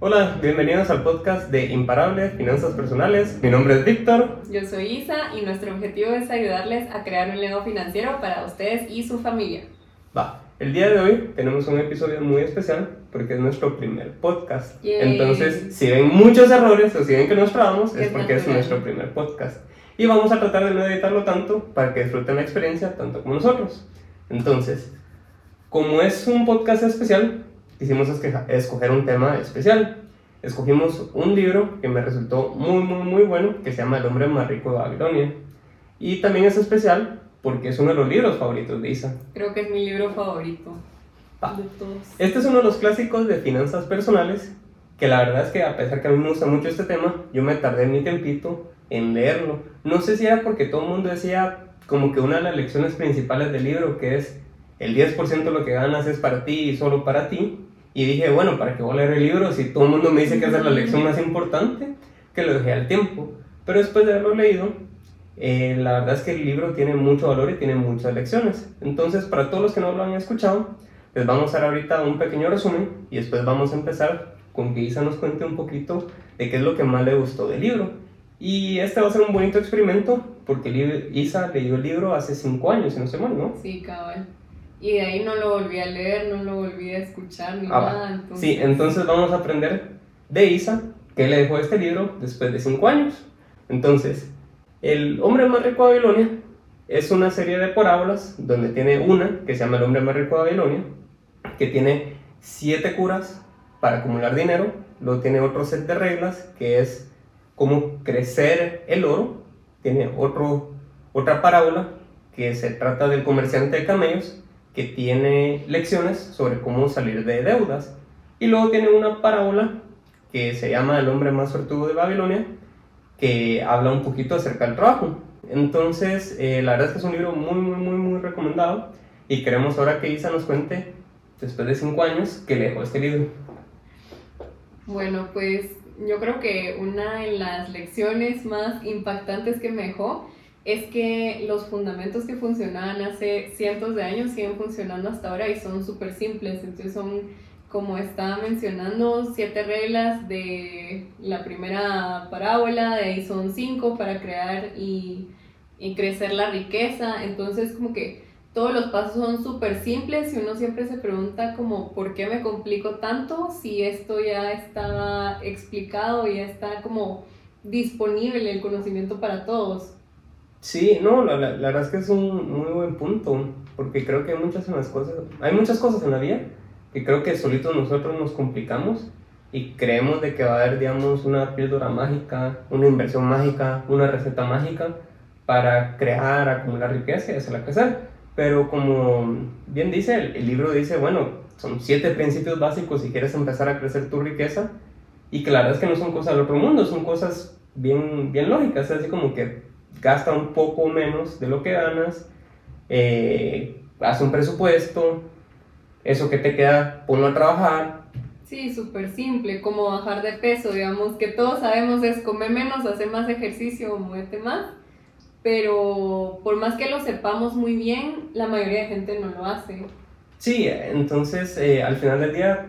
Hola, bienvenidos al podcast de Imparables Finanzas Personales. Mi nombre es Víctor. Yo soy Isa y nuestro objetivo es ayudarles a crear un legado financiero para ustedes y su familia. Va, el día de hoy tenemos un episodio muy especial porque es nuestro primer podcast. Yay. Entonces, si ven muchos errores o si ven que nos trabamos, es porque es nuestro primer podcast. Y vamos a tratar de no editarlo tanto para que disfruten la experiencia tanto como nosotros. Entonces, como es un podcast especial, quisimos escoger un tema especial. Escogimos un libro que me resultó muy bueno, que se llama El Hombre Más Rico de Babilonia. Y también es especial porque es uno de los libros favoritos de Isa. Creo que es mi libro favorito de todos. Este es uno de los clásicos de finanzas personales, que la verdad es que a pesar que a mí me gusta mucho este tema, yo me tardé mi tiempito en leerlo. No sé si era porque todo el mundo decía como que una de las lecciones principales del libro, que es el 10% de lo que ganas es para ti y solo para ti. Y dije, bueno, ¿para qué voy a leer el libro si todo el mundo me dice que esa es la lección más importante? Que lo dejé al tiempo. Pero después de haberlo leído, la verdad es que el libro tiene mucho valor y tiene muchas lecciones. Entonces, para todos los que no lo han escuchado, les vamos a dar ahorita un pequeño resumen y después vamos a empezar con que Isa nos cuente un poquito de qué es lo que más le gustó del libro. Y este va a ser un bonito experimento porque Isa leyó el libro hace 5 años, si no estoy mal, ¿no? Sí, cabal. Y de ahí no lo volví a leer, no lo volví a escuchar ni nada. Entonces... Sí, entonces vamos a aprender de Isa, que le dejó este libro después de 5 años. Entonces, El Hombre Más Rico de Babilonia es una serie de parábolas donde tiene una que se llama El Hombre Más Rico de Babilonia, que tiene 7 curas para acumular dinero. Luego tiene otro set de reglas que es cómo crecer el oro. Tiene otra parábola que se trata del comerciante de camellos, que tiene lecciones sobre cómo salir de deudas. Y luego tiene una parábola que se llama El Hombre Más Sortudo de Babilonia, que habla un poquito acerca del trabajo. Entonces, la verdad es que es un libro muy recomendado, y queremos ahora que Isa nos cuente, después de 5 años, que le dejó este libro. Bueno, pues yo creo que una de las lecciones más impactantes que me dejó es que los fundamentos que funcionaban hace cientos de años siguen funcionando hasta ahora y son súper simples. Entonces son, como estaba mencionando, 7 reglas de la primera parábola, de ahí son 5 para crear y crecer la riqueza. Entonces como que todos los pasos son súper simples y uno siempre se pregunta como ¿por qué me complico tanto si esto ya está explicado y ya está como disponible el conocimiento para todos? Sí, no, la verdad es que es un muy buen punto, porque creo que hay muchas cosas en la vida que creo que solitos nosotros nos complicamos y creemos de que va a haber, digamos, una píldora mágica, una inversión mágica, una receta mágica para crear, acumular riqueza y hacerla crecer. Pero como bien dice, el libro dice, bueno, son 7 principios básicos si quieres empezar a crecer tu riqueza, y que la verdad es que no son cosas del otro mundo, son cosas bien lógicas, así como que gasta un poco menos de lo que ganas, haz un presupuesto, eso que te queda, ponlo a trabajar. Sí, súper simple, como bajar de peso, digamos, que todos sabemos es comer menos, hacer más ejercicio, muévete más, pero por más que lo sepamos muy bien, la mayoría de gente no lo hace. Sí, entonces al final del día,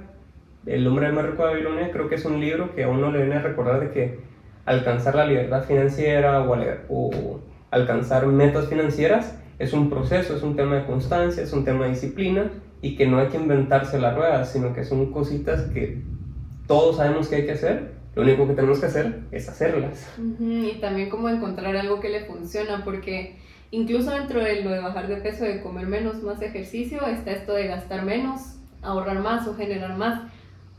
El Hombre Más Rico de Babilonia creo que es un libro que a uno le viene a recordar de que alcanzar la libertad financiera o alcanzar metas financieras es un proceso, es un tema de constancia, es un tema de disciplina, y que no hay que inventarse la rueda, sino que son cositas que todos sabemos que hay que hacer, lo único que tenemos que hacer es hacerlas. Y también como encontrar algo que le funciona, porque incluso dentro de lo de bajar de peso, de comer menos, más ejercicio, está esto de gastar menos, ahorrar más o generar más,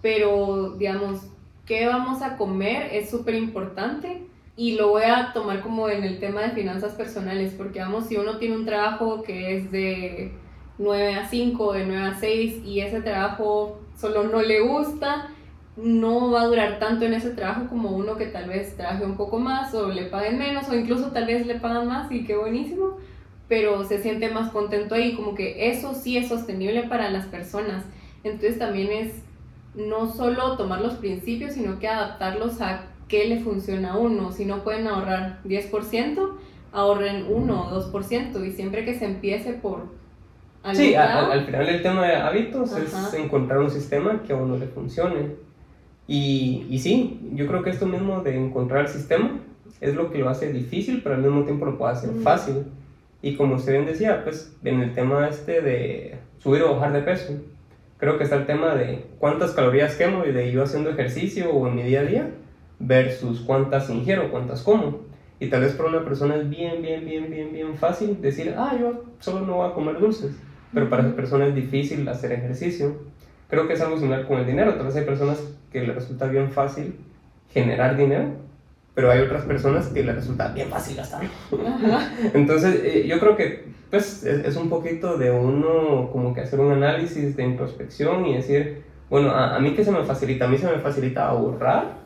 pero digamos... qué vamos a comer es súper importante, y lo voy a tomar como en el tema de finanzas personales, porque vamos, si uno tiene un trabajo que es de 9 a 5, de 9 a 6, y ese trabajo solo no le gusta, no va a durar tanto en ese trabajo como uno que tal vez trabaje un poco más, o le paguen menos, o incluso tal vez le pagan más, y qué buenísimo, pero se siente más contento ahí, como que eso sí es sostenible para las personas. Entonces también es... no solo tomar los principios, sino que adaptarlos a qué le funciona a uno. Si no pueden ahorrar 10%, ahorren 1 o 2%, y siempre que se empiece por... sí, al final el tema de hábitos es encontrar un sistema que a uno le funcione. Y sí, yo creo que esto mismo de encontrar el sistema es lo que lo hace difícil, pero al mismo tiempo lo puede hacer fácil. Y como usted bien decía, pues en el tema este de subir o bajar de peso, creo que está el tema de cuántas calorías quemo y de yo haciendo ejercicio o en mi día a día versus cuántas ingiero, cuántas como. Y tal vez para una persona es bien fácil decir, yo solo no voy a comer dulces. Pero para esa persona es difícil hacer ejercicio. Creo que es algo similar con el dinero. Tal vez hay personas que les resulta bien fácil generar dinero, pero hay otras personas que les resulta bien fácil gastar. Entonces, yo creo que pues, es un poquito de uno como que hacer un análisis de introspección y decir, bueno, ¿a mí qué se me facilita? ¿A mí se me facilita ahorrar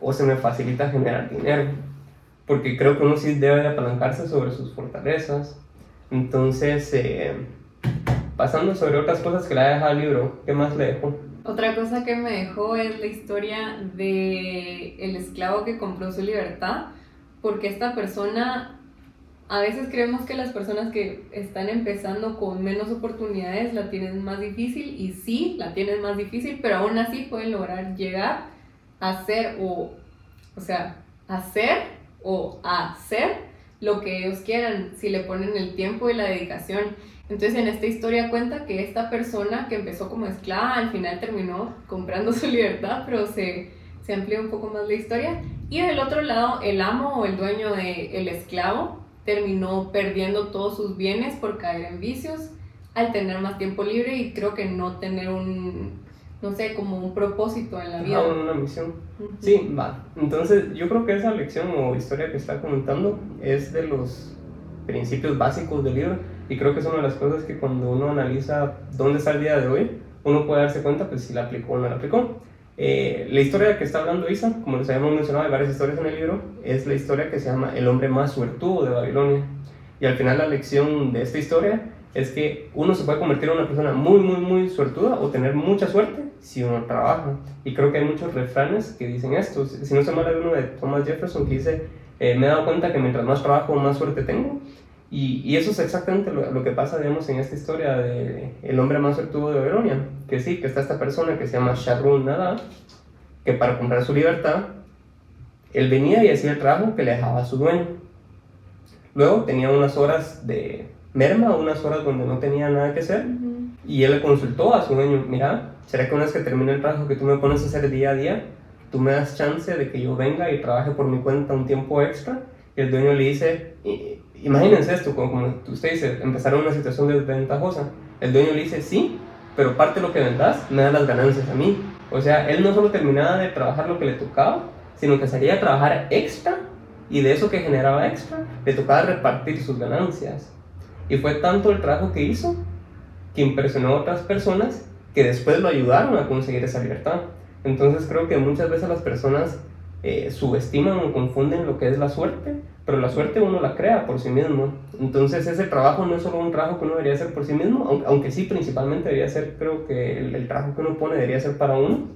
o se me facilita generar dinero? Porque creo que uno sí debe de apalancarse sobre sus fortalezas. Entonces, pasando sobre otras cosas que le ha dejado el libro, ¿qué más le dejó? Otra cosa que me dejó es la historia de el esclavo que compró su libertad, porque esta persona, a veces creemos que las personas que están empezando con menos oportunidades la tienen más difícil, y sí, la tienen más difícil, pero aún así pueden lograr llegar a ser hacer lo que ellos quieran, si le ponen el tiempo y la dedicación. Entonces en esta historia cuenta que esta persona que empezó como esclava al final terminó comprando su libertad, pero se amplió un poco más la historia. Y del otro lado, el amo o el dueño del esclavo terminó perdiendo todos sus bienes por caer en vicios al tener más tiempo libre y creo que no tener como un propósito en la vida. Una misión. Sí, va. Entonces yo creo que esa lección o historia que está comentando es de los principios básicos del libro. Y creo que es una de las cosas que cuando uno analiza dónde está el día de hoy, uno puede darse cuenta pues, si la aplicó o no la aplicó. La historia que está hablando Isa, como les habíamos mencionado, hay varias historias en el libro, es la historia que se llama El Hombre Más Suertudo de Babilonia. Y al final la lección de esta historia es que uno se puede convertir en una persona muy suertuda o tener mucha suerte si uno trabaja. Y creo que hay muchos refranes que dicen esto. Si no se me olvida uno de Thomas Jefferson que dice, me he dado cuenta que mientras más trabajo, más suerte tengo. Y eso es exactamente lo que pasa, digamos, en esta historia de El Hombre Más Rico de Babilonia, que sí, que está esta persona que se llama Sharrun Nadab, que para comprar su libertad, él venía y hacía el trabajo que le dejaba a su dueño. Luego tenía unas horas de merma, unas horas donde no tenía nada que hacer, y él le consultó a su dueño, mira, ¿será que una vez que termine el trabajo que tú me pones a hacer día a día, tú me das chance de que yo venga y trabaje por mi cuenta un tiempo extra? Y el dueño le dice, imagínense esto, como usted dice, empezar una situación desventajosa. El dueño le dice, sí, pero parte de lo que vendas me da las ganancias a mí. O sea, él no solo terminaba de trabajar lo que le tocaba, sino que salía a trabajar extra, y de eso que generaba extra, le tocaba repartir sus ganancias. Y fue tanto el trabajo que hizo, que impresionó a otras personas, que después lo ayudaron a conseguir esa libertad. Entonces creo que muchas veces las personas subestiman o confunden lo que es la suerte, pero la suerte uno la crea por sí mismo. Entonces ese trabajo no es solo un trabajo que uno debería hacer por sí mismo, aunque sí principalmente debería ser, creo que el trabajo que uno pone debería ser para uno,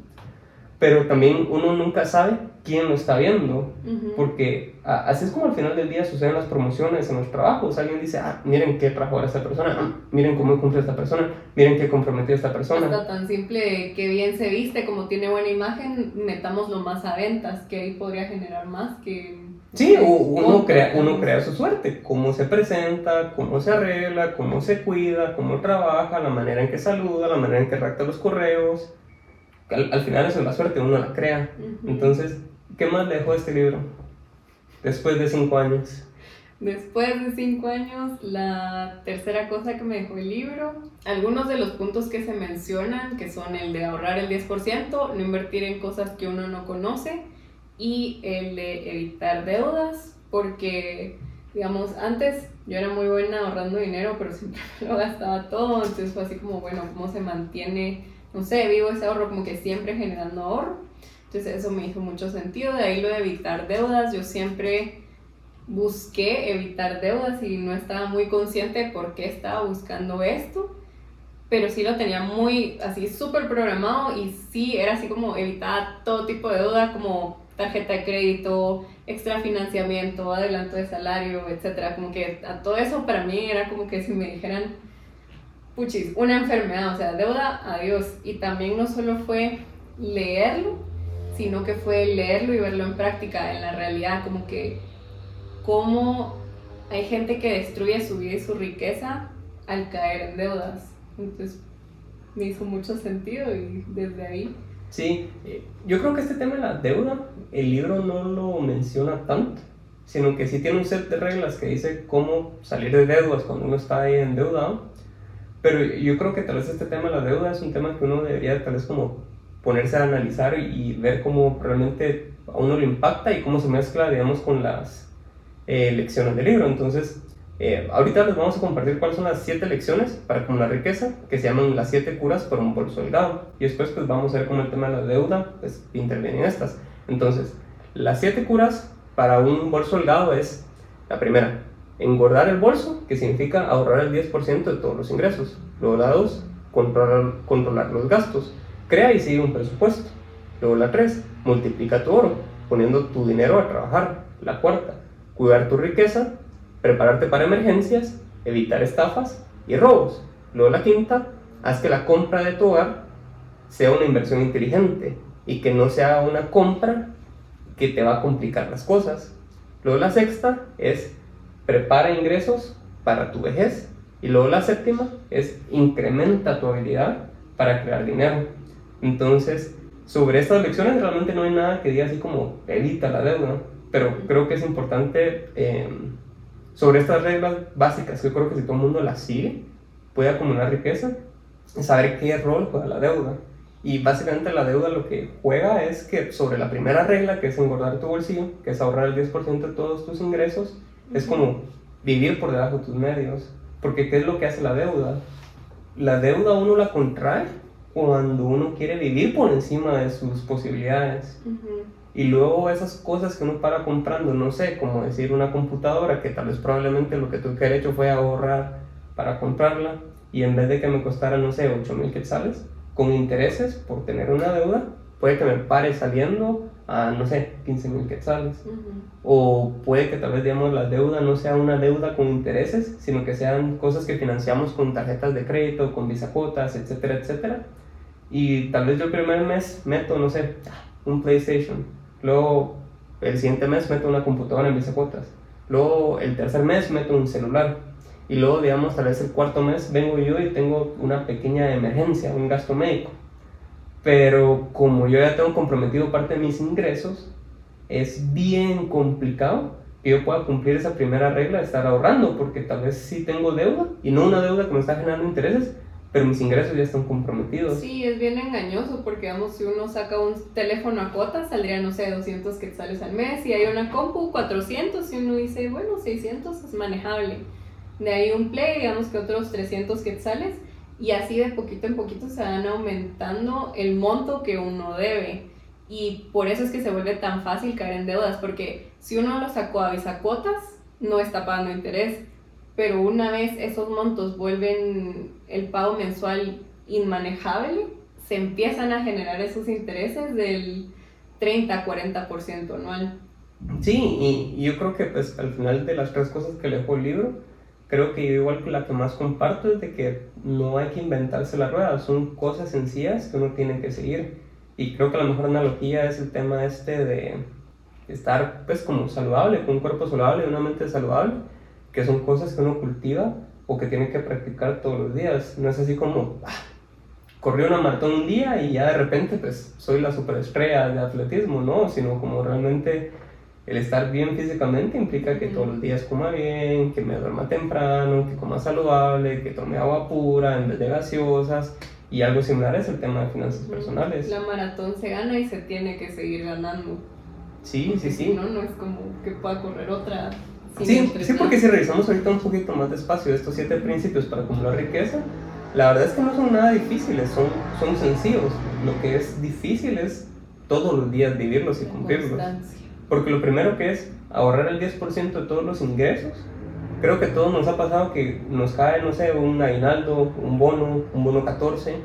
pero también uno nunca sabe quién lo está viendo, porque así es como al final del día suceden las promociones en los trabajos. Alguien dice, miren qué trabajo era esta persona, miren cómo cumple esta persona, miren qué comprometido esta persona. Hasta tan simple, que bien se viste, como tiene buena imagen, metámoslo más a ventas, que ahí podría generar más que... Sí, uno crea su suerte, cómo se presenta, cómo se arregla, cómo se cuida, cómo trabaja, la manera en que saluda, la manera en que redacta los correos. Al final eso es la suerte, uno la crea. Entonces, ¿qué más le dejó este libro? Después de 5 años. Después de 5 años, la tercera cosa que me dejó el libro, algunos de los puntos que se mencionan, que son el de ahorrar el 10%, no invertir en cosas que uno no conoce, y el de evitar deudas, porque, digamos, antes yo era muy buena ahorrando dinero, pero siempre lo gastaba todo, entonces fue así como, bueno, ¿cómo se mantiene, no sé, vivo ese ahorro, como que siempre generando ahorro? Entonces eso me hizo mucho sentido. De ahí lo de evitar deudas, yo siempre busqué evitar deudas y no estaba muy consciente de por qué estaba buscando esto, pero sí lo tenía muy, así, súper programado, y sí, era así como evitaba todo tipo de deuda, como tarjeta de crédito, extra financiamiento, adelanto de salario, etcétera. Como que a todo eso para mí era como que si me dijeran, puchis, una enfermedad, o sea, deuda, adiós. Y también no solo fue leerlo, sino que fue leerlo y verlo en práctica, en la realidad, como que cómo hay gente que destruye su vida y su riqueza al caer en deudas. Entonces me hizo mucho sentido y desde ahí. Sí, yo creo que este tema de la deuda, el libro no lo menciona tanto, sino que sí tiene un set de reglas que dice cómo salir de deudas cuando uno está ahí en deuda. Pero yo creo que tal vez este tema de la deuda es un tema que uno debería tal vez como ponerse a analizar y ver cómo realmente a uno le impacta y cómo se mezcla, digamos, con las lecciones del libro. Entonces, ahorita les vamos a compartir cuáles son las 7 lecciones para con la riqueza, que se llaman las 7 curas por un bolso delgado. Y después pues vamos a ver cómo el tema de la deuda pues interviene en estas. Entonces, las 7 curas para un bolso delgado es la primera: engordar el bolso, que significa ahorrar el 10% de todos los ingresos. Luego la 2, controlar los gastos. Crea y sigue un presupuesto. Luego la 3, multiplica tu oro, poniendo tu dinero a trabajar. La 4, cuidar tu riqueza, prepararte para emergencias, evitar estafas y robos. Luego la 5, haz que la compra de tu hogar sea una inversión inteligente y que no sea una compra que te va a complicar las cosas. Luego la 6 es prepara ingresos para tu vejez. Y luego la 7 es incrementa tu habilidad para crear dinero. Entonces, sobre estas lecciones realmente no hay nada que diga así como evita la deuda, pero creo que es importante sobre estas reglas básicas, que yo creo que si todo el mundo las sigue puede acumular riqueza, saber qué rol juega la deuda. Y básicamente la deuda lo que juega es que sobre la primera regla, que es engordar tu bolsillo, que es ahorrar el 10% de todos tus ingresos, es como vivir por debajo de tus medios. Porque ¿qué es lo que hace la deuda? La deuda uno la contrae cuando uno quiere vivir por encima de sus posibilidades. Uh-huh. Y luego esas cosas que uno para comprando, no sé, como decir una computadora, que tal vez probablemente lo que tuve que haber hecho fue ahorrar para comprarla, y en vez de que me costara, no sé, 8,000 quetzales, con intereses por tener una deuda, puede que me pare saliendo a, no sé, 15,000 quetzales. Uh-huh. O puede que tal vez, digamos, la deuda no sea una deuda con intereses, sino que sean cosas que financiamos con tarjetas de crédito, con visacuotas, etcétera, etcétera. Y tal vez yo el primer mes meto, no sé, un PlayStation. Luego el siguiente mes meto una computadora en visacuotas. Luego el tercer mes meto un celular. Y luego, digamos, tal vez el cuarto mes vengo yo y tengo una pequeña emergencia, un gasto médico. Pero como yo ya tengo comprometido parte de mis ingresos, es bien complicado que yo pueda cumplir esa primera regla de estar ahorrando, porque tal vez sí tengo deuda, y no una deuda que me está generando intereses, pero mis ingresos ya están comprometidos. Sí, es bien engañoso, porque digamos, si uno saca un teléfono a cuotas, saldría, no sé, 200 quetzales al mes, y hay una compu, 400, y uno dice, bueno, 600 es manejable. De ahí un play, digamos que otros 300 quetzales, y así de poquito en poquito se van aumentando el monto que uno debe. Y por eso es que se vuelve tan fácil caer en deudas, porque si uno lo sacó a visacuotas, no está pagando interés. Pero una vez esos montos vuelven el pago mensual inmanejable, se empiezan a generar esos intereses del 30-40% anual. Sí, y yo creo que pues al final de las 3 cosas que le dejó el libro, creo que yo igual que la que más comparto es de que no hay que inventarse la rueda, son cosas sencillas que uno tiene que seguir. Y creo que la mejor analogía es el tema este de estar pues como saludable, con un cuerpo saludable y una mente saludable, que son cosas que uno cultiva o que tiene que practicar todos los días. No es así como, corrí una maratón un día y ya de repente pues soy la superestrella de atletismo, ¿no? Sino como realmente el estar bien físicamente implica que todos los días coma bien, que me duerma temprano, que coma saludable, que tome agua pura en vez de gaseosas. Y algo similar es el tema de finanzas personales. La maratón se gana y se tiene que seguir ganando. Sí, porque sí, sí. No es como que pueda correr otra. Sí, porque si revisamos ahorita un poquito más despacio estos 7 principios para acumular riqueza, la verdad es que no son nada difíciles, son sencillos. Lo que es difícil es todos los días vivirlos y cumplirlos. Porque lo primero que es ahorrar el 10% de todos los ingresos, creo que a todos nos ha pasado que nos cae, no sé, un aguinaldo, un bono 14,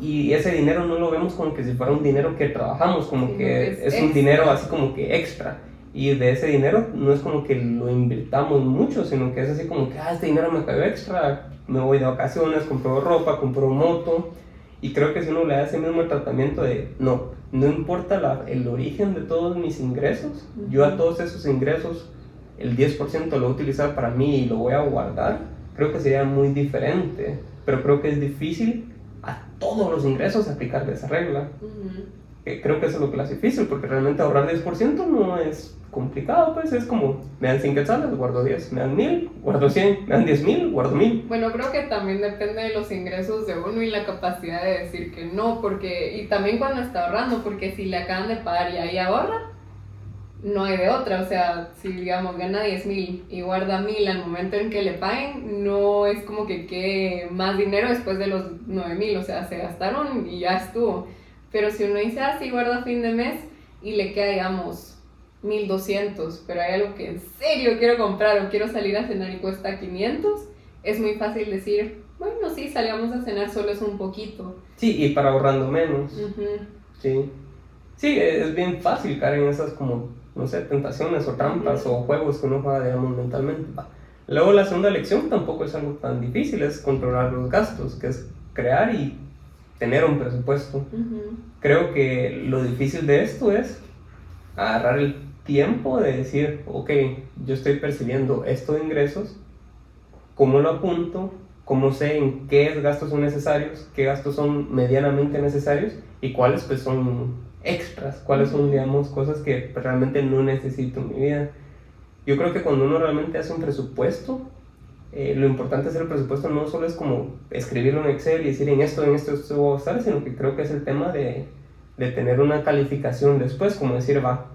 y ese dinero no lo vemos como que si fuera un dinero que trabajamos, como sí, que es un dinero así como que extra, y de ese dinero no es como que lo invirtamos mucho, sino que es así como que, este dinero me cayó extra, me voy de vacaciones, compro ropa, compro moto, Y creo que si uno le da ese mismo tratamiento de, no importa el origen de todos mis ingresos, yo a todos esos ingresos, el 10% lo voy a utilizar para mí y lo voy a guardar, creo que sería muy diferente. Pero creo que es difícil a todos los ingresos aplicarle esa regla. Creo que eso es lo que lo hace difícil, porque realmente ahorrar 10% no es complicado, pues es como, me dan 100 quetzales, guardo 10, me dan 1000, guardo 100, me dan 10,000, guardo 1000. Bueno, creo que también depende de los ingresos de uno y la capacidad de decir que no, porque, y también cuando está ahorrando, porque si le acaban de pagar y ahí ahorra, no hay de otra. O sea, si digamos gana 10,000 y guarda 1,000 al momento en que le paguen, no es como que quede más dinero después de los 9,000, o sea, se gastaron y ya estuvo. Pero si uno dice, sí guarda a fin de mes y le queda, digamos, 1,200, pero hay algo que en serio quiero comprar o quiero salir a cenar y cuesta 500, es muy fácil decir, bueno, sí, salgamos a cenar, solo es un poquito. Sí, y para ahorrando menos. Sí. Sí, es bien fácil caer en esas como, no sé, tentaciones o trampas o juegos que uno juega, digamos, mentalmente. Luego la segunda lección tampoco es algo tan difícil, es controlar los gastos, que es crear y tener un presupuesto. Creo que lo difícil de esto es agarrar el tiempo de decir, ok, yo estoy percibiendo estos ingresos, ¿cómo lo apunto? ¿Cómo sé en qué gastos son necesarios? ¿Qué gastos son medianamente necesarios? ¿Y cuáles pues son extras? ¿Cuáles son, digamos, cosas que realmente no necesito en mi vida? Yo creo que cuando uno realmente hace un presupuesto, lo importante es el presupuesto, no solo es como escribirlo en Excel y decir en esto voy a gastar, sino que creo que es el tema de tener una calificación después, como decir, va,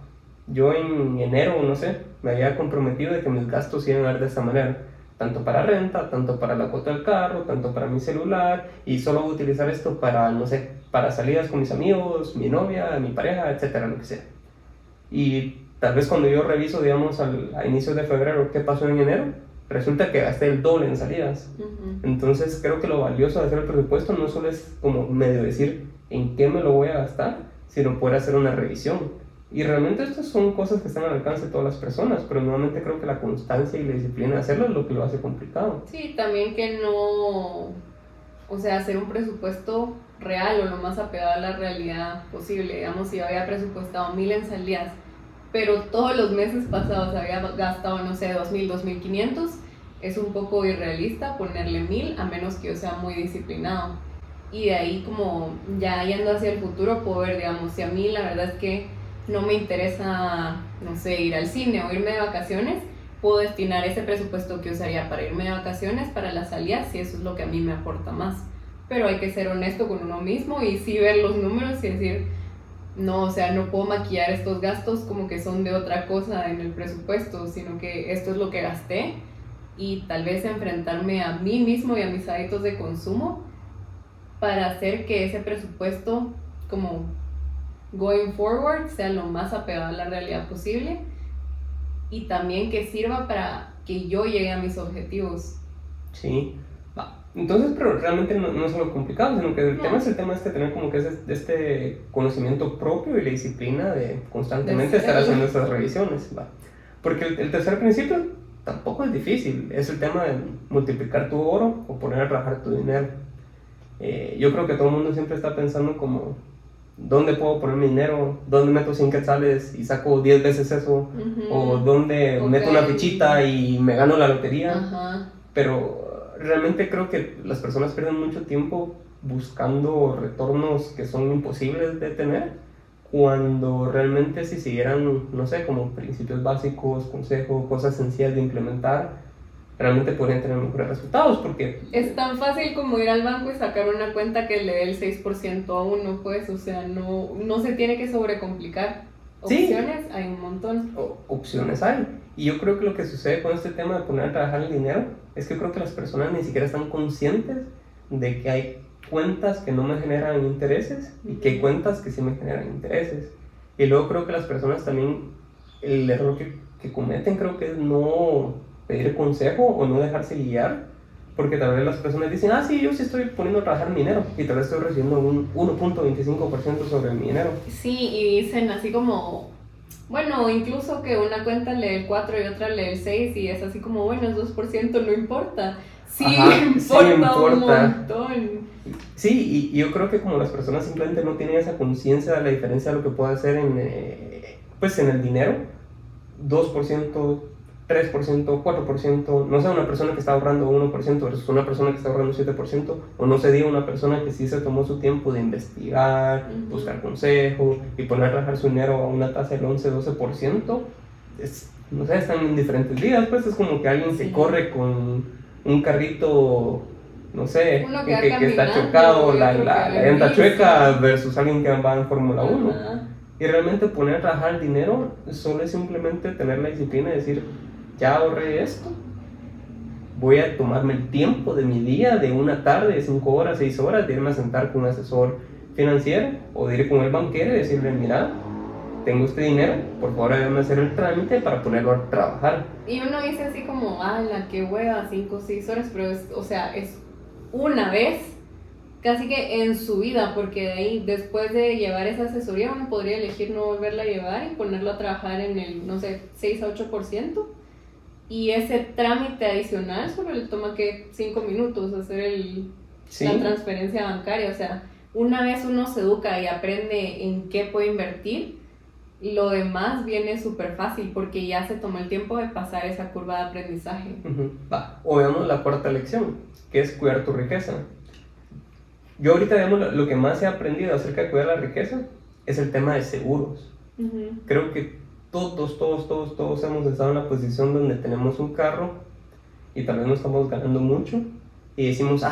yo en enero, no sé, me había comprometido de que mis gastos iban a dar de esta manera, tanto para renta, tanto para la cuota del carro, tanto para mi celular, y solo voy a utilizar esto para, no sé, para salidas con mis amigos, mi novia, mi pareja, etcétera, lo que sea. Y tal vez cuando yo reviso, digamos, a inicios de febrero, ¿qué pasó en enero? Resulta que gasté el doble en salidas. Entonces creo que lo valioso de hacer el presupuesto no solo es como medio decir en qué me lo voy a gastar, sino poder hacer una revisión. Y realmente estas son cosas que están al alcance de todas las personas, pero nuevamente creo que la constancia y la disciplina de hacerlo es lo que lo hace complicado. Sí, también que no, o sea, hacer un presupuesto real o lo más apegado a la realidad posible. Digamos, si yo había presupuestado 1,000 en salidas, pero todos los meses pasados había gastado, no sé, 2,000, 2,500, es un poco irrealista ponerle 1,000 a menos que yo sea muy disciplinado. Y de ahí como ya yendo hacia el futuro, poder, digamos, si a mí la verdad es que no me interesa, no sé, ir al cine o irme de vacaciones, puedo destinar ese presupuesto que usaría para irme de vacaciones para las salidas, si eso es lo que a mí me aporta más. Pero hay que ser honesto con uno mismo y sí ver los números y decir, no, o sea, no puedo maquillar estos gastos como que son de otra cosa en el presupuesto, sino que esto es lo que gasté, y tal vez enfrentarme a mí mismo y a mis hábitos de consumo para hacer que ese presupuesto como going forward sea lo más apegado a la realidad posible, y también que sirva para que yo llegue a mis objetivos. Sí. Entonces, pero realmente no es algo complicado, sino que el tema es tener como que este conocimiento propio y la disciplina de constantemente estar haciendo esas revisiones, ¿va? Porque el tercer principio tampoco es difícil, es el tema de multiplicar tu oro o poner a trabajar tu dinero. Yo creo que todo el mundo siempre está pensando como, ¿dónde puedo poner mi dinero? ¿Dónde meto 100 quetzales y saco 10 veces eso? ¿O dónde meto una fichita y me gano la lotería? Pero realmente creo que las personas pierden mucho tiempo buscando retornos que son imposibles de tener, cuando realmente si siguieran, no sé, como principios básicos, consejos, cosas sencillas de implementar, realmente podrían tener mejores resultados, porque es tan fácil como ir al banco y sacar una cuenta que le dé el 6% a uno, pues, o sea, no se tiene que sobrecomplicar. Opciones sí, hay un montón. Opciones hay. Y yo creo que lo que sucede con este tema de poner a trabajar el dinero es que yo creo que las personas ni siquiera están conscientes de que hay cuentas que no me generan intereses y que hay cuentas que sí me generan intereses. Y luego creo que las personas también, el error que cometen creo que es no pedir consejo o no dejarse guiar, porque tal vez las personas dicen, sí, yo sí estoy poniendo a trabajar mi dinero, y tal vez estoy recibiendo un 1.25% sobre mi dinero. Sí, y dicen así como, bueno, incluso que una cuenta le dé el 4 y otra le dé el 6, y es así como, bueno, es 2%, no importa. Sí, ajá, importa, sí importa un montón. Sí, y yo creo que como las personas simplemente no tienen esa conciencia de la diferencia de lo que puede hacer en, pues en el dinero, 2%, 3%, 4%, no sé, una persona que está ahorrando 1% versus una persona que está ahorrando 7%, o no se diga una persona que sí se tomó su tiempo de investigar, uh-huh, buscar consejos y poner a trabajar su dinero a una tasa del 11, 12%, es, no sé, están en diferentes vidas, pues es como que alguien se corre con un carrito, no sé, que está chocado, la llanta chueca, versus alguien que va en Fórmula 1. Y realmente poner a trabajar el dinero solo es simplemente tener la disciplina y decir, ya ahorré esto, voy a tomarme el tiempo de mi día, de una tarde, de 5 horas, 6 horas, de irme a sentar con un asesor financiero o de ir con el banquero y decirle, mira, tengo este dinero, por favor ayúdame a hacer el trámite para ponerlo a trabajar. Y uno dice así como, ala, qué hueva, 5 o 6 horas, pero es, o sea, es una vez casi que en su vida, porque de ahí, después de llevar esa asesoría, uno podría elegir no volverla a llevar y ponerla a trabajar en el, no sé, 6 a 8%, y ese trámite adicional solo le toma que 5 minutos hacer la transferencia bancaria. O sea, una vez uno se educa y aprende en qué puede invertir, lo demás viene súper fácil porque ya se tomó el tiempo de pasar esa curva de aprendizaje. Uh-huh. Va, o veamos la cuarta lección, que es cuidar tu riqueza. Yo ahorita, digamos, lo que más he aprendido acerca de cuidar la riqueza es el tema de seguros. Uh-huh. Creo que todos hemos estado en la posición donde tenemos un carro y tal vez no estamos ganando mucho y decimos,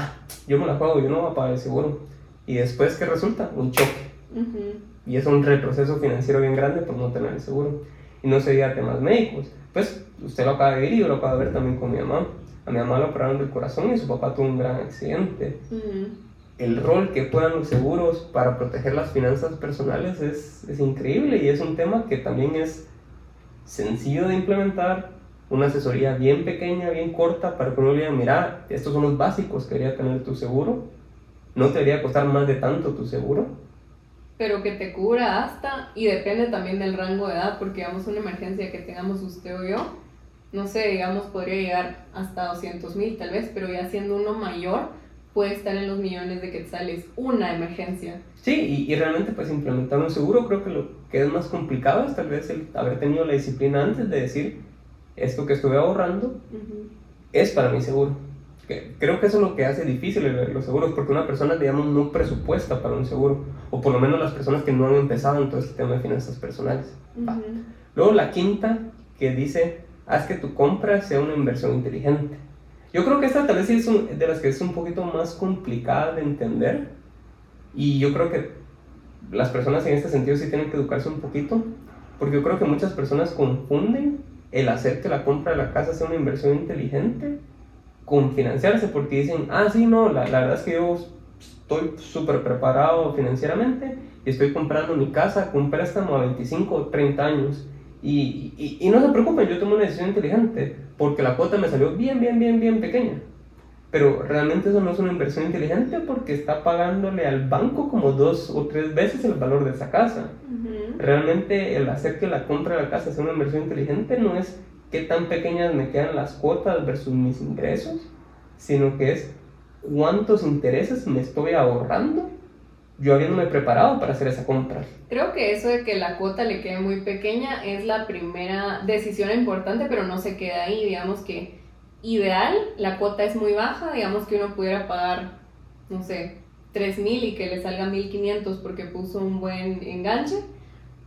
yo me la juego, yo no voy a pagar el seguro. Y después, ¿qué resulta? Un choque. Uh-huh. Y es un retroceso financiero bien grande por no tener el seguro. Y no se diga temas médicos. Pues usted lo acaba de ver y yo lo acabo de ver también con mi mamá. A mi mamá lo operaron del corazón y su papá tuvo un gran accidente. Uh-huh. El rol que juegan los seguros para proteger las finanzas personales es increíble y es un tema que también es sencillo de implementar. Una asesoría bien pequeña, bien corta, para que uno le diga, mira, estos son los básicos que debería tener tu seguro. No te debería costar más de tanto tu seguro, pero que te cubra hasta, y depende también del rango de edad, porque digamos una emergencia que tengamos usted o yo, no sé, digamos podría llegar hasta 200,000 tal vez, pero ya siendo uno mayor puede estar en los millones de quetzales una emergencia. Sí, y realmente pues implementar un seguro, creo que lo que es más complicado es tal vez el haber tenido la disciplina antes de decir, esto que estuve ahorrando, uh-huh, es para mi seguro. Creo que eso es lo que hace difícil los seguros, porque una persona, digamos, no presupuesta para un seguro, o por lo menos las personas que no han empezado en todo este tema de finanzas personales. Uh-huh. Luego la quinta, que dice, haz que tu compra sea una inversión inteligente. Yo creo que esta tal vez es de las que es un poquito más complicada de entender, y yo creo que las personas en este sentido sí tienen que educarse un poquito, porque yo creo que muchas personas confunden el hacer que la compra de la casa sea una inversión inteligente con financiarse, porque dicen, sí, no, la verdad es que yo estoy súper preparado financieramente y estoy comprando mi casa con préstamo a 25 o 30 años y no se preocupen, yo tomé una decisión inteligente porque la cuota me salió bien pequeña, pero realmente eso no es una inversión inteligente porque está pagándole al banco como 2 o 3 veces el valor de esa casa. Uh-huh. Realmente el hacer que la compra de la casa sea una inversión inteligente no es qué tan pequeñas me quedan las cuotas versus mis ingresos, sino que es cuántos intereses me estoy ahorrando yo habiéndome preparado para hacer esa compra. Creo que eso de que la cuota le quede muy pequeña es la primera decisión importante, pero no se queda ahí. Digamos que ideal, la cuota es muy baja, digamos que uno pudiera pagar, no sé, 3,000 y que le salga 1,500 porque puso un buen enganche.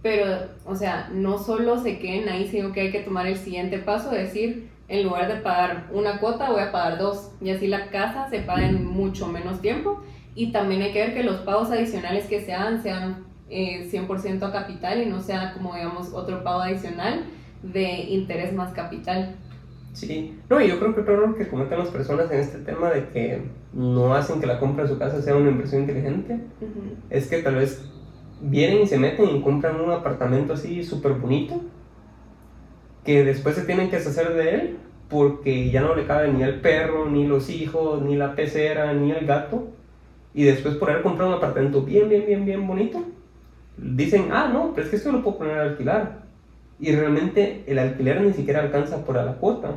Pero, o sea, no solo se queden ahí, sino que hay que tomar el siguiente paso, decir, en lugar de pagar una cuota, voy a pagar 2, y así la casa se paga en mucho menos tiempo. Y también hay que ver que los pagos adicionales que se hagan sean 100% a capital y no sea como, digamos, otro pago adicional de interés más capital. Sí, no, y yo creo que otro error que cometen las personas en este tema de que no hacen que la compra de su casa sea una inversión inteligente, uh-huh, es que tal vez vienen y se meten y compran un apartamento así súper bonito que después se tienen que deshacer de él porque ya no le cabe ni al perro, ni los hijos, ni la pecera, ni el gato, y después por haber comprado un apartamento bien bonito dicen, no, pero es que esto lo puedo poner a alquilar, y realmente el alquiler ni siquiera alcanza por la cuota.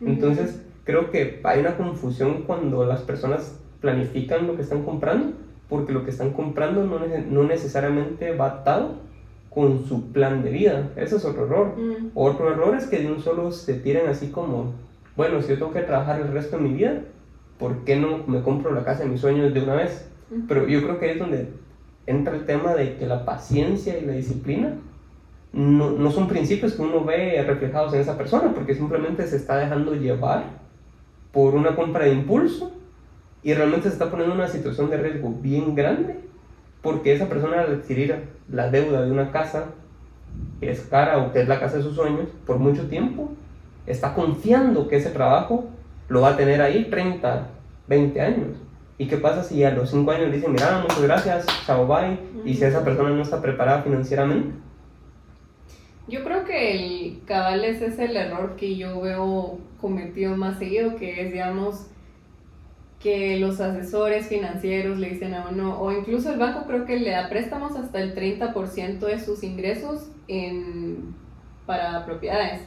Entonces creo que hay una confusión cuando las personas planifican lo que están comprando, porque lo que están comprando no necesariamente va atado con su plan de vida. Ese es otro error. Otro error es que de un solo se tiran así como, bueno, si yo tengo que trabajar el resto de mi vida, ¿por qué no me compro la casa de mis sueños de una vez? Pero yo creo que ahí es donde entra el tema de que la paciencia y la disciplina no son principios que uno ve reflejados en esa persona, porque simplemente se está dejando llevar por una compra de impulso y realmente se está poniendo en una situación de riesgo bien grande, porque esa persona al adquirir la deuda de una casa que es cara o que es la casa de sus sueños por mucho tiempo, está confiando que ese trabajo lo va a tener ahí 30, 20 años. ¿Y qué pasa si a los 5 años le dicen, mira, muchas gracias, chao, bye? Y si esa persona no está preparada financieramente. Yo creo que el cabal ese es el error que yo veo cometido más seguido, que es, digamos, que los asesores financieros le dicen a uno, o incluso el banco creo que le da préstamos hasta el 30% de sus ingresos para propiedades.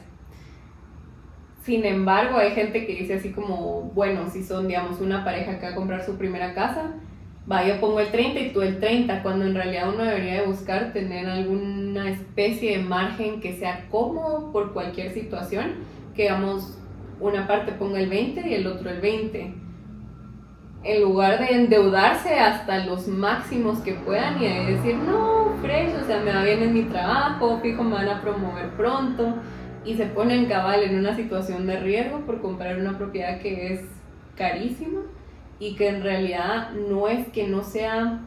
Sin embargo, hay gente que dice así como, bueno, si son, digamos, una pareja que va a comprar su primera casa, va, yo pongo el 30 y tú el 30, cuando en realidad uno debería de buscar tener alguna especie de margen que sea cómodo por cualquier situación, que, digamos, una parte ponga el 20 y el otro el 20. En lugar de endeudarse hasta los máximos que puedan y de decir, no, fresh, o sea, me va bien en mi trabajo, fijo, me van a promover pronto, y se ponen cabal en una situación de riesgo por comprar una propiedad que es carísima y que en realidad no es que no sea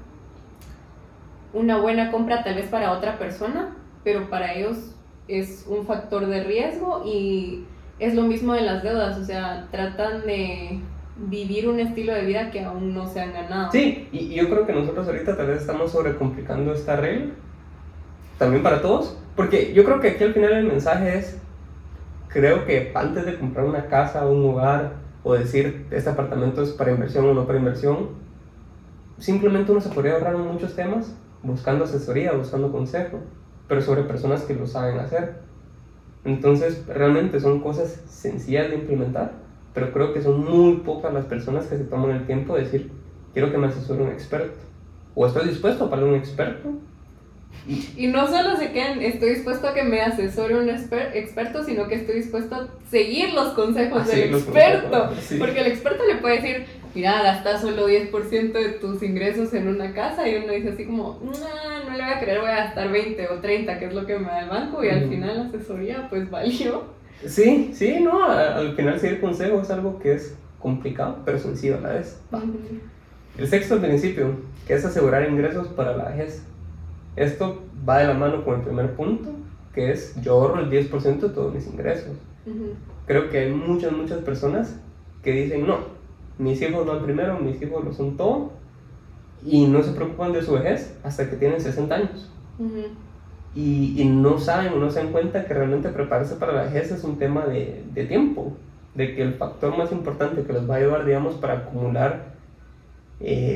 una buena compra tal vez para otra persona, pero para ellos es un factor de riesgo. Y es lo mismo de las deudas, o sea, tratan de vivir un estilo de vida que aún no se han ganado. Sí, y yo creo que nosotros ahorita tal vez estamos sobrecomplicando esta regla, también para todos, porque yo creo que aquí al final el mensaje es, creo que antes de comprar una casa o un hogar, o decir este apartamento es para inversión o no para inversión, simplemente uno se podría ahorrar en muchos temas buscando asesoría, buscando consejo, pero sobre personas que lo saben hacer. Entonces realmente son cosas sencillas de implementar, pero creo que son muy pocas las personas que se toman el tiempo de decir, quiero que me asesore un experto, o estoy dispuesto a pagar un experto. Y no solo se quedan, estoy dispuesto a que me asesore un experto, sino que estoy dispuesto a seguir los consejos del experto, porque el experto le puede decir, mira, gastas solo 10% de tus ingresos en una casa, y uno dice así como, no le voy a creer, voy a gastar 20 o 30, que es lo que me da el banco, y al final la asesoría pues valió. Sí, no, al final seguir consejos es algo que es complicado, pero sencillo a la vez. El sexto principio, que es asegurar ingresos para la vejez. Esto va de la mano con el primer punto, que es yo ahorro el 10% de todos mis ingresos. Creo que hay muchas personas que dicen, no, mis hijos van primero, mis hijos lo son todo, y no se preocupan de su vejez hasta que tienen 60 años. Y no saben o no se dan cuenta que realmente prepararse para la vejez es un tema de tiempo, de que el factor más importante que les va a ayudar, digamos, para acumular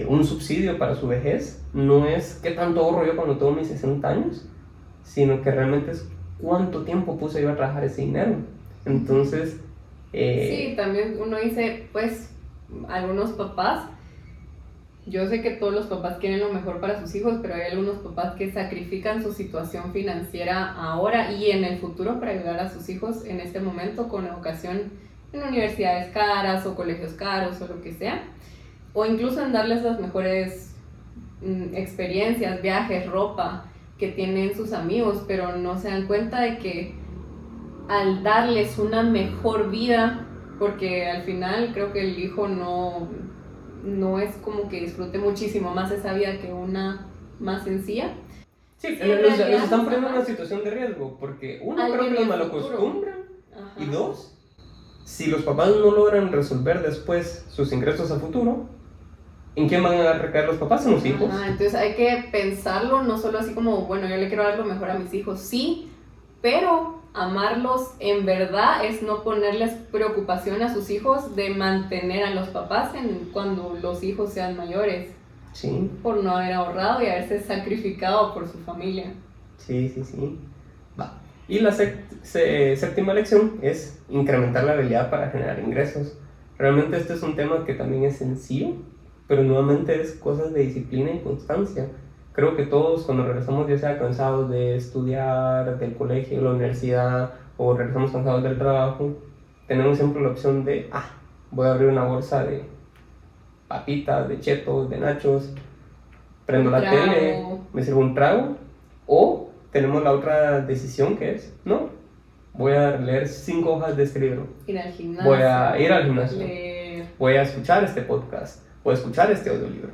un subsidio para su vejez no es qué tanto ahorro yo cuando tengo mis 60 años, sino que realmente es cuánto tiempo puse yo a trabajar ese dinero. Entonces sí, también uno dice, pues algunos papás, yo sé que todos los papás quieren lo mejor para sus hijos, pero hay algunos papás que sacrifican su situación financiera ahora y en el futuro para ayudar a sus hijos en este momento con educación en universidades caras o colegios caros o lo que sea, o incluso en darles las mejores experiencias, viajes, ropa que tienen sus amigos, pero no se dan cuenta de que al darles una mejor vida, porque al final creo que el hijo no es como que disfrute muchísimo más esa vida que una más sencilla. Sí, los están poniendo en una situación de riesgo, porque uno, creo que los malacostumbran, y dos, si los papás no logran resolver después sus ingresos a futuro, ¿en quién van a recaer los papás? En los hijos. Entonces hay que pensarlo, no solo así como, bueno, yo le quiero dar lo mejor a mis hijos, sí, pero amarlos en verdad es no ponerles preocupación a sus hijos de mantener a los papás cuando los hijos sean mayores. Sí. Por no haber ahorrado y haberse sacrificado por su familia. Sí. Va. Y la séptima lección es incrementar la habilidad para generar ingresos. Realmente este es un tema que también es sencillo, pero nuevamente es cosas de disciplina y constancia. Creo que todos cuando regresamos ya sea cansados de estudiar, del colegio, la universidad, o regresamos cansados del trabajo, tenemos siempre la opción de, voy a abrir una bolsa de papitas, de chetos, de nachos, prendo la tele, me sirvo un trago, o tenemos la otra decisión que es, no, voy a leer 5 hojas de este libro, voy a ir al gimnasio, voy a escuchar este podcast, voy a escuchar este audiolibro.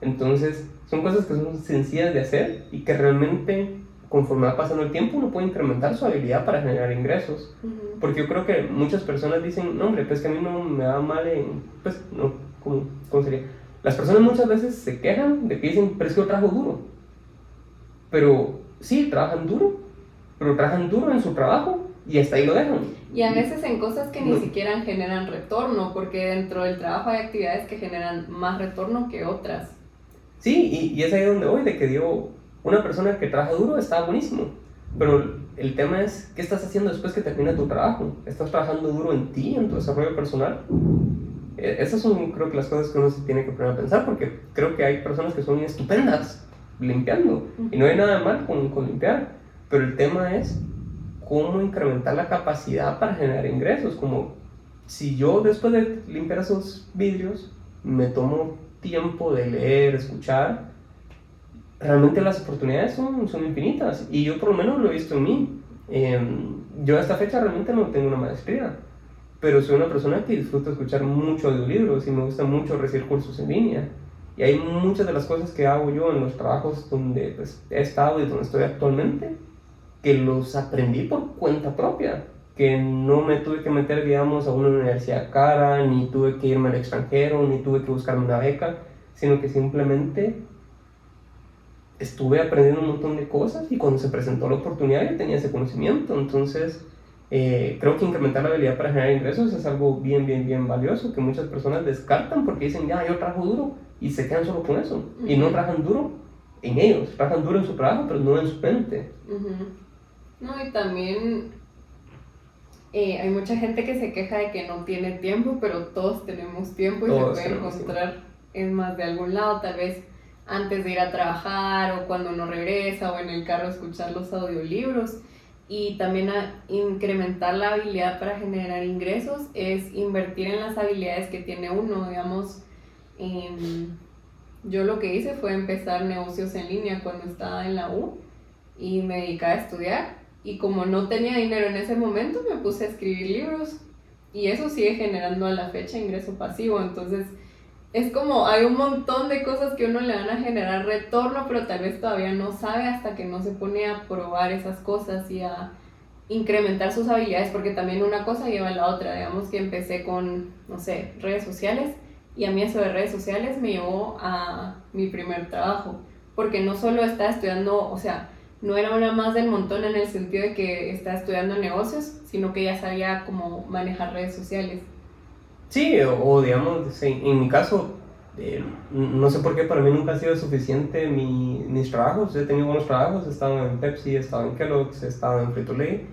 Entonces son cosas que son sencillas de hacer y que realmente conforme va pasando el tiempo uno puede incrementar su habilidad para generar ingresos. Uh-huh. Porque yo creo que muchas personas dicen, no hombre, pues que a mí no me va mal en, pues no, ¿cómo sería? Las personas muchas veces se quejan de que dicen, pero es que yo trabajo duro. Pero sí, trabajan duro, pero trabajan duro en su trabajo y hasta ahí lo dejan. Y a veces en cosas que ni siquiera generan retorno, porque dentro del trabajo hay actividades que generan más retorno que otras. Sí, y es ahí donde voy, de que digo, una persona que trabaja duro está buenísimo, pero el tema es, ¿qué estás haciendo después que termina tu trabajo? ¿Estás trabajando duro en ti, en tu desarrollo personal? Esas son, creo que, las cosas que uno se tiene que poner a pensar, porque creo que hay personas que son estupendas limpiando, y no hay nada mal con limpiar, pero el tema es cómo incrementar la capacidad para generar ingresos. Como si yo después de limpiar esos vidrios me tomo tiempo de leer, escuchar, realmente las oportunidades son infinitas, y yo por lo menos lo he visto en mí. Yo a esta fecha realmente no tengo una maestría, pero soy una persona que disfruto escuchar mucho de libros y me gusta mucho recibir cursos en línea. Y hay muchas de las cosas que hago yo en los trabajos donde pues, he estado y donde estoy actualmente, que los aprendí por cuenta propia, que no me tuve que meter, digamos, a una universidad cara, ni tuve que irme al extranjero, ni tuve que buscarme una beca, sino que simplemente estuve aprendiendo un montón de cosas y cuando se presentó la oportunidad yo tenía ese conocimiento. Entonces creo que incrementar la habilidad para generar ingresos es algo bien, bien, bien valioso, que muchas personas descartan porque dicen, ya, yo trabajo duro, y se quedan solo con eso. Uh-huh. Y no trabajan duro en ellos, trabajan duro en su trabajo, pero no en su mente. Uh-huh. No, y también hay mucha gente que se queja de que no tiene tiempo, pero todos tenemos tiempo y todos se puede encontrar en más de algún lado, tal vez antes de ir a trabajar o cuando uno regresa o en el carro escuchar los audiolibros. Y también incrementar la habilidad para generar ingresos es invertir en las habilidades que tiene uno. Digamos, yo lo que hice fue empezar negocios en línea cuando estaba en la U y me dedicaba a estudiar, y como no tenía dinero en ese momento me puse a escribir libros, y eso sigue generando a la fecha ingreso pasivo. Entonces es como, hay un montón de cosas que uno le van a generar retorno, pero tal vez todavía no sabe hasta que no se pone a probar esas cosas y a incrementar sus habilidades, porque también una cosa lleva a la otra. Digamos que empecé con, no sé, redes sociales, y a mí eso de redes sociales me llevó a mi primer trabajo, porque no solo estaba estudiando, o sea, no era una más del montón en el sentido de que estaba estudiando negocios, sino que ya sabía cómo manejar redes sociales. Sí, o digamos, en mi caso, no sé por qué para mí nunca ha sido suficiente mis trabajos. He tenido buenos trabajos, he estado en Pepsi, he estado en Kellogg's, he estado en Frito-Lay,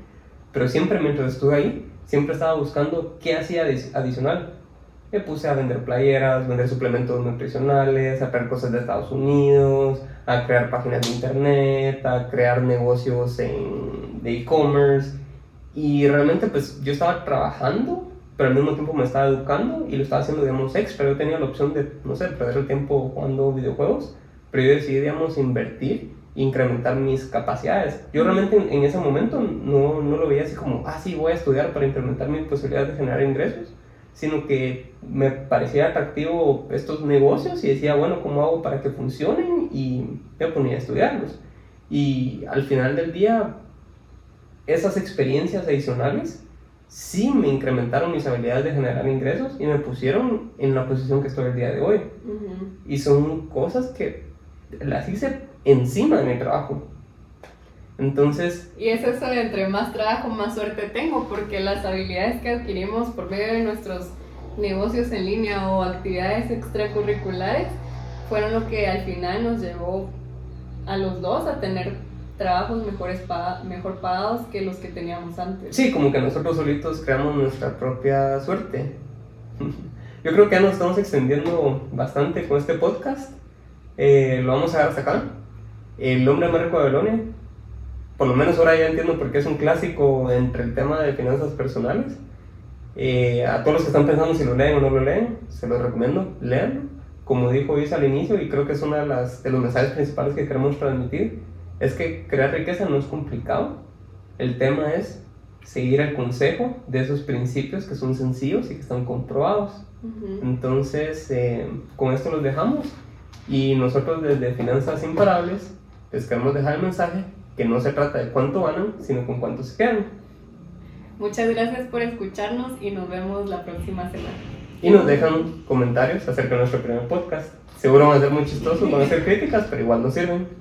pero siempre mientras estuve ahí, siempre estaba buscando qué hacía adicional. Me puse a vender playeras, vender suplementos nutricionales, a crear cosas de Estados Unidos, a crear páginas de internet, a crear negocios de e-commerce, y realmente pues yo estaba trabajando, pero al mismo tiempo me estaba educando y lo estaba haciendo, digamos, extra. Yo tenía la opción de, no sé, perder el tiempo jugando videojuegos, pero yo decidí, digamos, invertir e incrementar mis capacidades. Yo realmente en ese momento no lo veía así como, sí, voy a estudiar para incrementar mis posibilidades de generar ingresos, sino que me parecía atractivo estos negocios y decía, bueno, ¿cómo hago para que funcionen? Y me ponía a estudiarlos. Y al final del día, esas experiencias adicionales sí me incrementaron mis habilidades de generar ingresos y me pusieron en la posición que estoy el día de hoy. Uh-huh. Y son cosas que las hice encima de mi trabajo. Entonces, y es eso de entre más trabajo, más suerte tengo, porque las habilidades que adquirimos por medio de nuestros negocios en línea o actividades extracurriculares fueron lo que al final nos llevó a los dos a tener trabajos mejor pagados que los que teníamos antes. Sí, como que nosotros solitos creamos nuestra propia suerte. Yo creo que ya nos estamos extendiendo bastante con este podcast. Lo vamos a dejar hasta acá. El hombre más rico de Babilonia. Por lo menos ahora ya entiendo por qué es un clásico entre el tema de finanzas personales. A todos los que están pensando si lo leen o no lo leen, se los recomiendo, leanlo. Como dijo Luis al inicio, y creo que es uno de los mensajes principales que queremos transmitir, es que crear riqueza no es complicado. El tema es seguir el consejo de esos principios que son sencillos y que están comprobados. Uh-huh. Entonces, con esto los dejamos. Y nosotros desde Finanzas Imparables les queremos dejar el mensaje que no se trata de cuánto ganan, sino con cuánto se quedan. Muchas gracias por escucharnos y nos vemos la próxima semana. Y nos dejan comentarios acerca de nuestro primer podcast. Seguro van a ser muy chistosos, van a ser críticas, pero igual nos sirven.